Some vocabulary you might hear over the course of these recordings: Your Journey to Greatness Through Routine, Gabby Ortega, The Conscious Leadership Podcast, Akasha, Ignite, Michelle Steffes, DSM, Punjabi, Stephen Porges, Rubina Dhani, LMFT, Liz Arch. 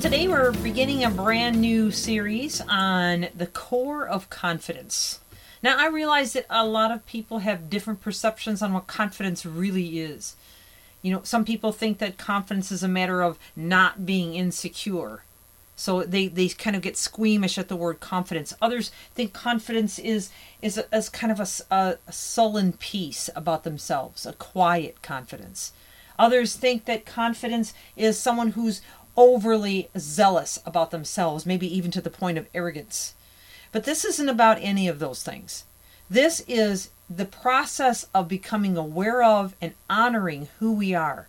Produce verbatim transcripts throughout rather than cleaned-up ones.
Today we're beginning a brand new series on the core of confidence. Now I realize that a lot of people have different perceptions on what confidence really is. You know, some people think that confidence is a matter of not being insecure. So they, they kind of get squeamish at the word confidence. Others think confidence is is, a, is kind of a, a, a sullen peace about themselves, a quiet confidence. Others think that confidence is someone who's overly zealous about themselves, maybe even to the point of arrogance. But this isn't about any of those things. This is the process of becoming aware of and honoring who we are.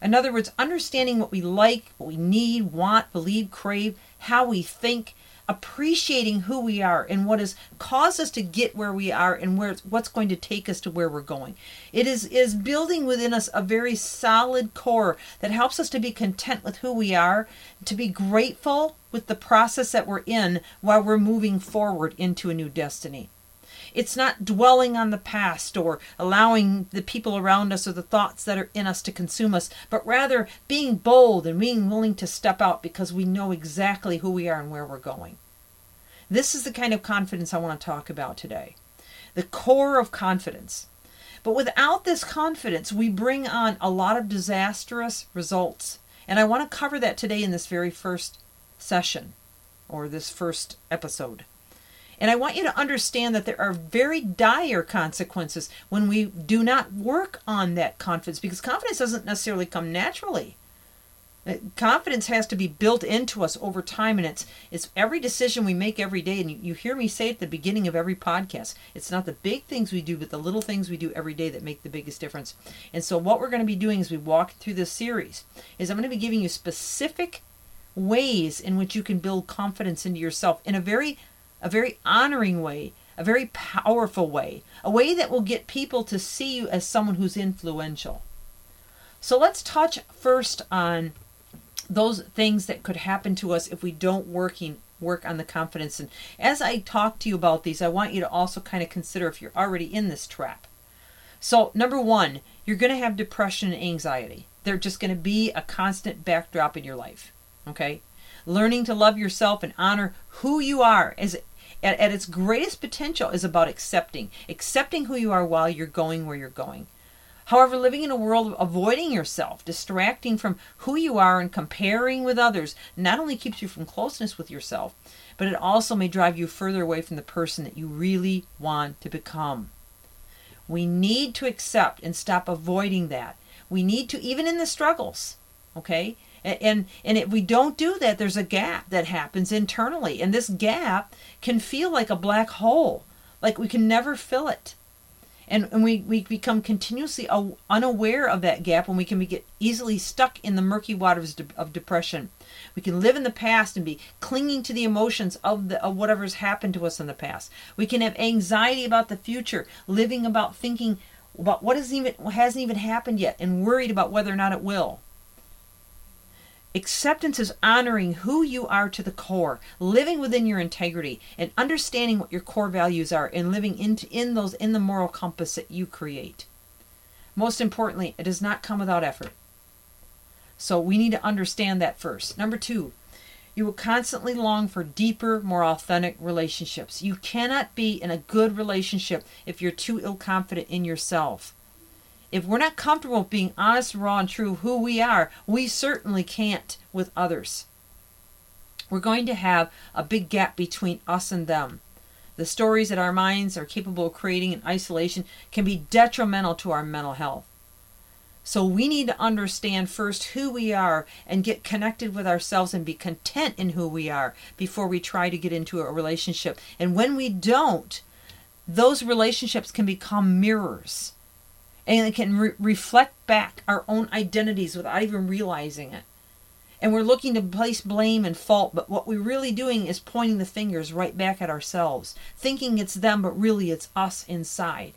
In other words, understanding what we like, what we need, want, believe, crave, how we think, appreciating who we are and what has caused us to get where we are and where it's, what's going to take us to where we're going. It is, is building within us a very solid core that helps us to be content with who we are, to be grateful with the process that we're in while we're moving forward into a new destiny. It's not dwelling on the past or allowing the people around us or the thoughts that are in us to consume us, but rather being bold and being willing to step out because we know exactly who we are and where we're going. This is the kind of confidence I want to talk about today. The core of confidence. But without this confidence, we bring on a lot of disastrous results. And I want to cover that today in this very first session or this first episode. And I want you to understand that there are very dire consequences when we do not work on that confidence, because confidence doesn't necessarily come naturally. Confidence has to be built into us over time, and it's, it's every decision we make every day. And you, you hear me say at the beginning of every podcast, it's not the big things we do, but the little things we do every day that make the biggest difference. And so what we're going to be doing as we walk through this series is I'm going to be giving you specific ways in which you can build confidence into yourself in a very A very honoring way, a very powerful way, a way that will get people to see you as someone who's influential. So let's touch first on those things that could happen to us if we don't working, work on the confidence. And as I talk to you about these, I want you to also kind of consider if you're already in this trap. So number one, you're going to have depression and anxiety. They're just going to be a constant backdrop in your life. Okay? Learning to love yourself and honor who you are as At, at its greatest potential is about accepting. Accepting who you are while you're going where you're going. However, living in a world of avoiding yourself, distracting from who you are and comparing with others, not only keeps you from closeness with yourself, but it also may drive you further away from the person that you really want to become. We need to accept and stop avoiding that. We need to, even in the struggles, okay? And and if we don't do that, there's a gap that happens internally. And this gap can feel like a black hole, like we can never fill it. And, and we, we become continuously unaware of that gap, and we can be get easily stuck in the murky waters of depression. We can live in the past and be clinging to the emotions of, the, of whatever's happened to us in the past. We can have anxiety about the future, living about thinking about what isn't even, hasn't even happened yet, and worried about whether or not it will. Acceptance is honoring who you are to the core, living within your integrity, and understanding what your core values are, and living into in those in the moral compass that you create. Most importantly, it does not come without effort. So we need to understand that first. Number two, you will constantly long for deeper, more authentic relationships. You cannot be in a good relationship if you're too ill-confident in yourself. If we're not comfortable with being honest, raw, and true of who we are, we certainly can't with others. We're going to have a big gap between us and them. The stories that our minds are capable of creating in isolation can be detrimental to our mental health. So we need to understand first who we are and get connected with ourselves and be content in who we are before we try to get into a relationship. And when we don't, those relationships can become mirrors. And it can re- reflect back our own identities without even realizing it. And we're looking to place blame and fault, but what we're really doing is pointing the fingers right back at ourselves, thinking it's them, but really it's us inside.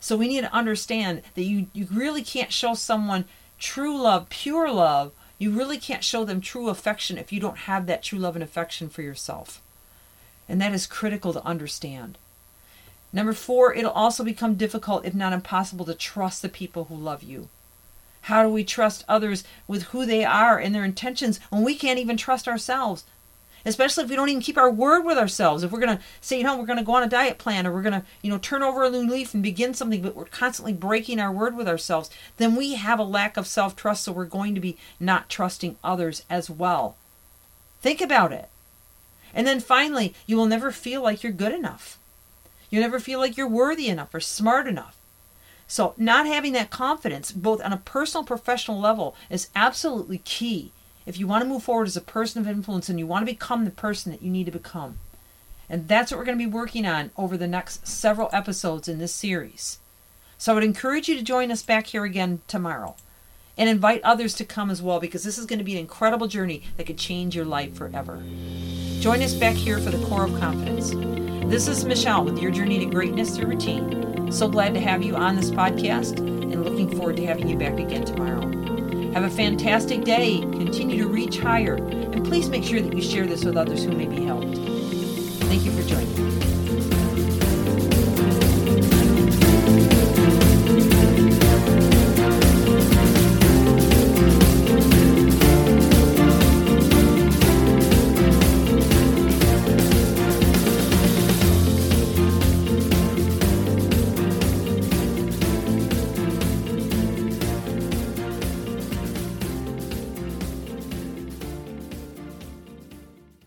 So we need to understand that you, you really can't show someone true love, pure love. You really can't show them true affection if you don't have that true love and affection for yourself. And that is critical to understand. Number four, it'll also become difficult, if not impossible, to trust the people who love you. How do we trust others with who they are and their intentions when we can't even trust ourselves? Especially if we don't even keep our word with ourselves. If we're going to say, you know, we're going to go on a diet plan, or we're going to, you know, turn over a new leaf and begin something, but we're constantly breaking our word with ourselves, then we have a lack of self-trust, so we're going to be not trusting others as well. Think about it. And then finally, you will never feel like you're good enough. You'll never feel like you're worthy enough or smart enough. So not having that confidence, both on a personal and professional level, is absolutely key if you want to move forward as a person of influence and you want to become the person that you need to become. And that's what we're going to be working on over the next several episodes in this series. So I would encourage you to join us back here again tomorrow, and invite others to come as well, because this is going to be an incredible journey that could change your life forever. Join us back here for the Core of Confidence. This is Michelle with Your Journey to Greatness Through Routine. So glad to have you on this podcast, and looking forward to having you back again tomorrow. Have a fantastic day. Continue to reach higher. And please make sure that you share this with others who may be helped. Thank you for joining me.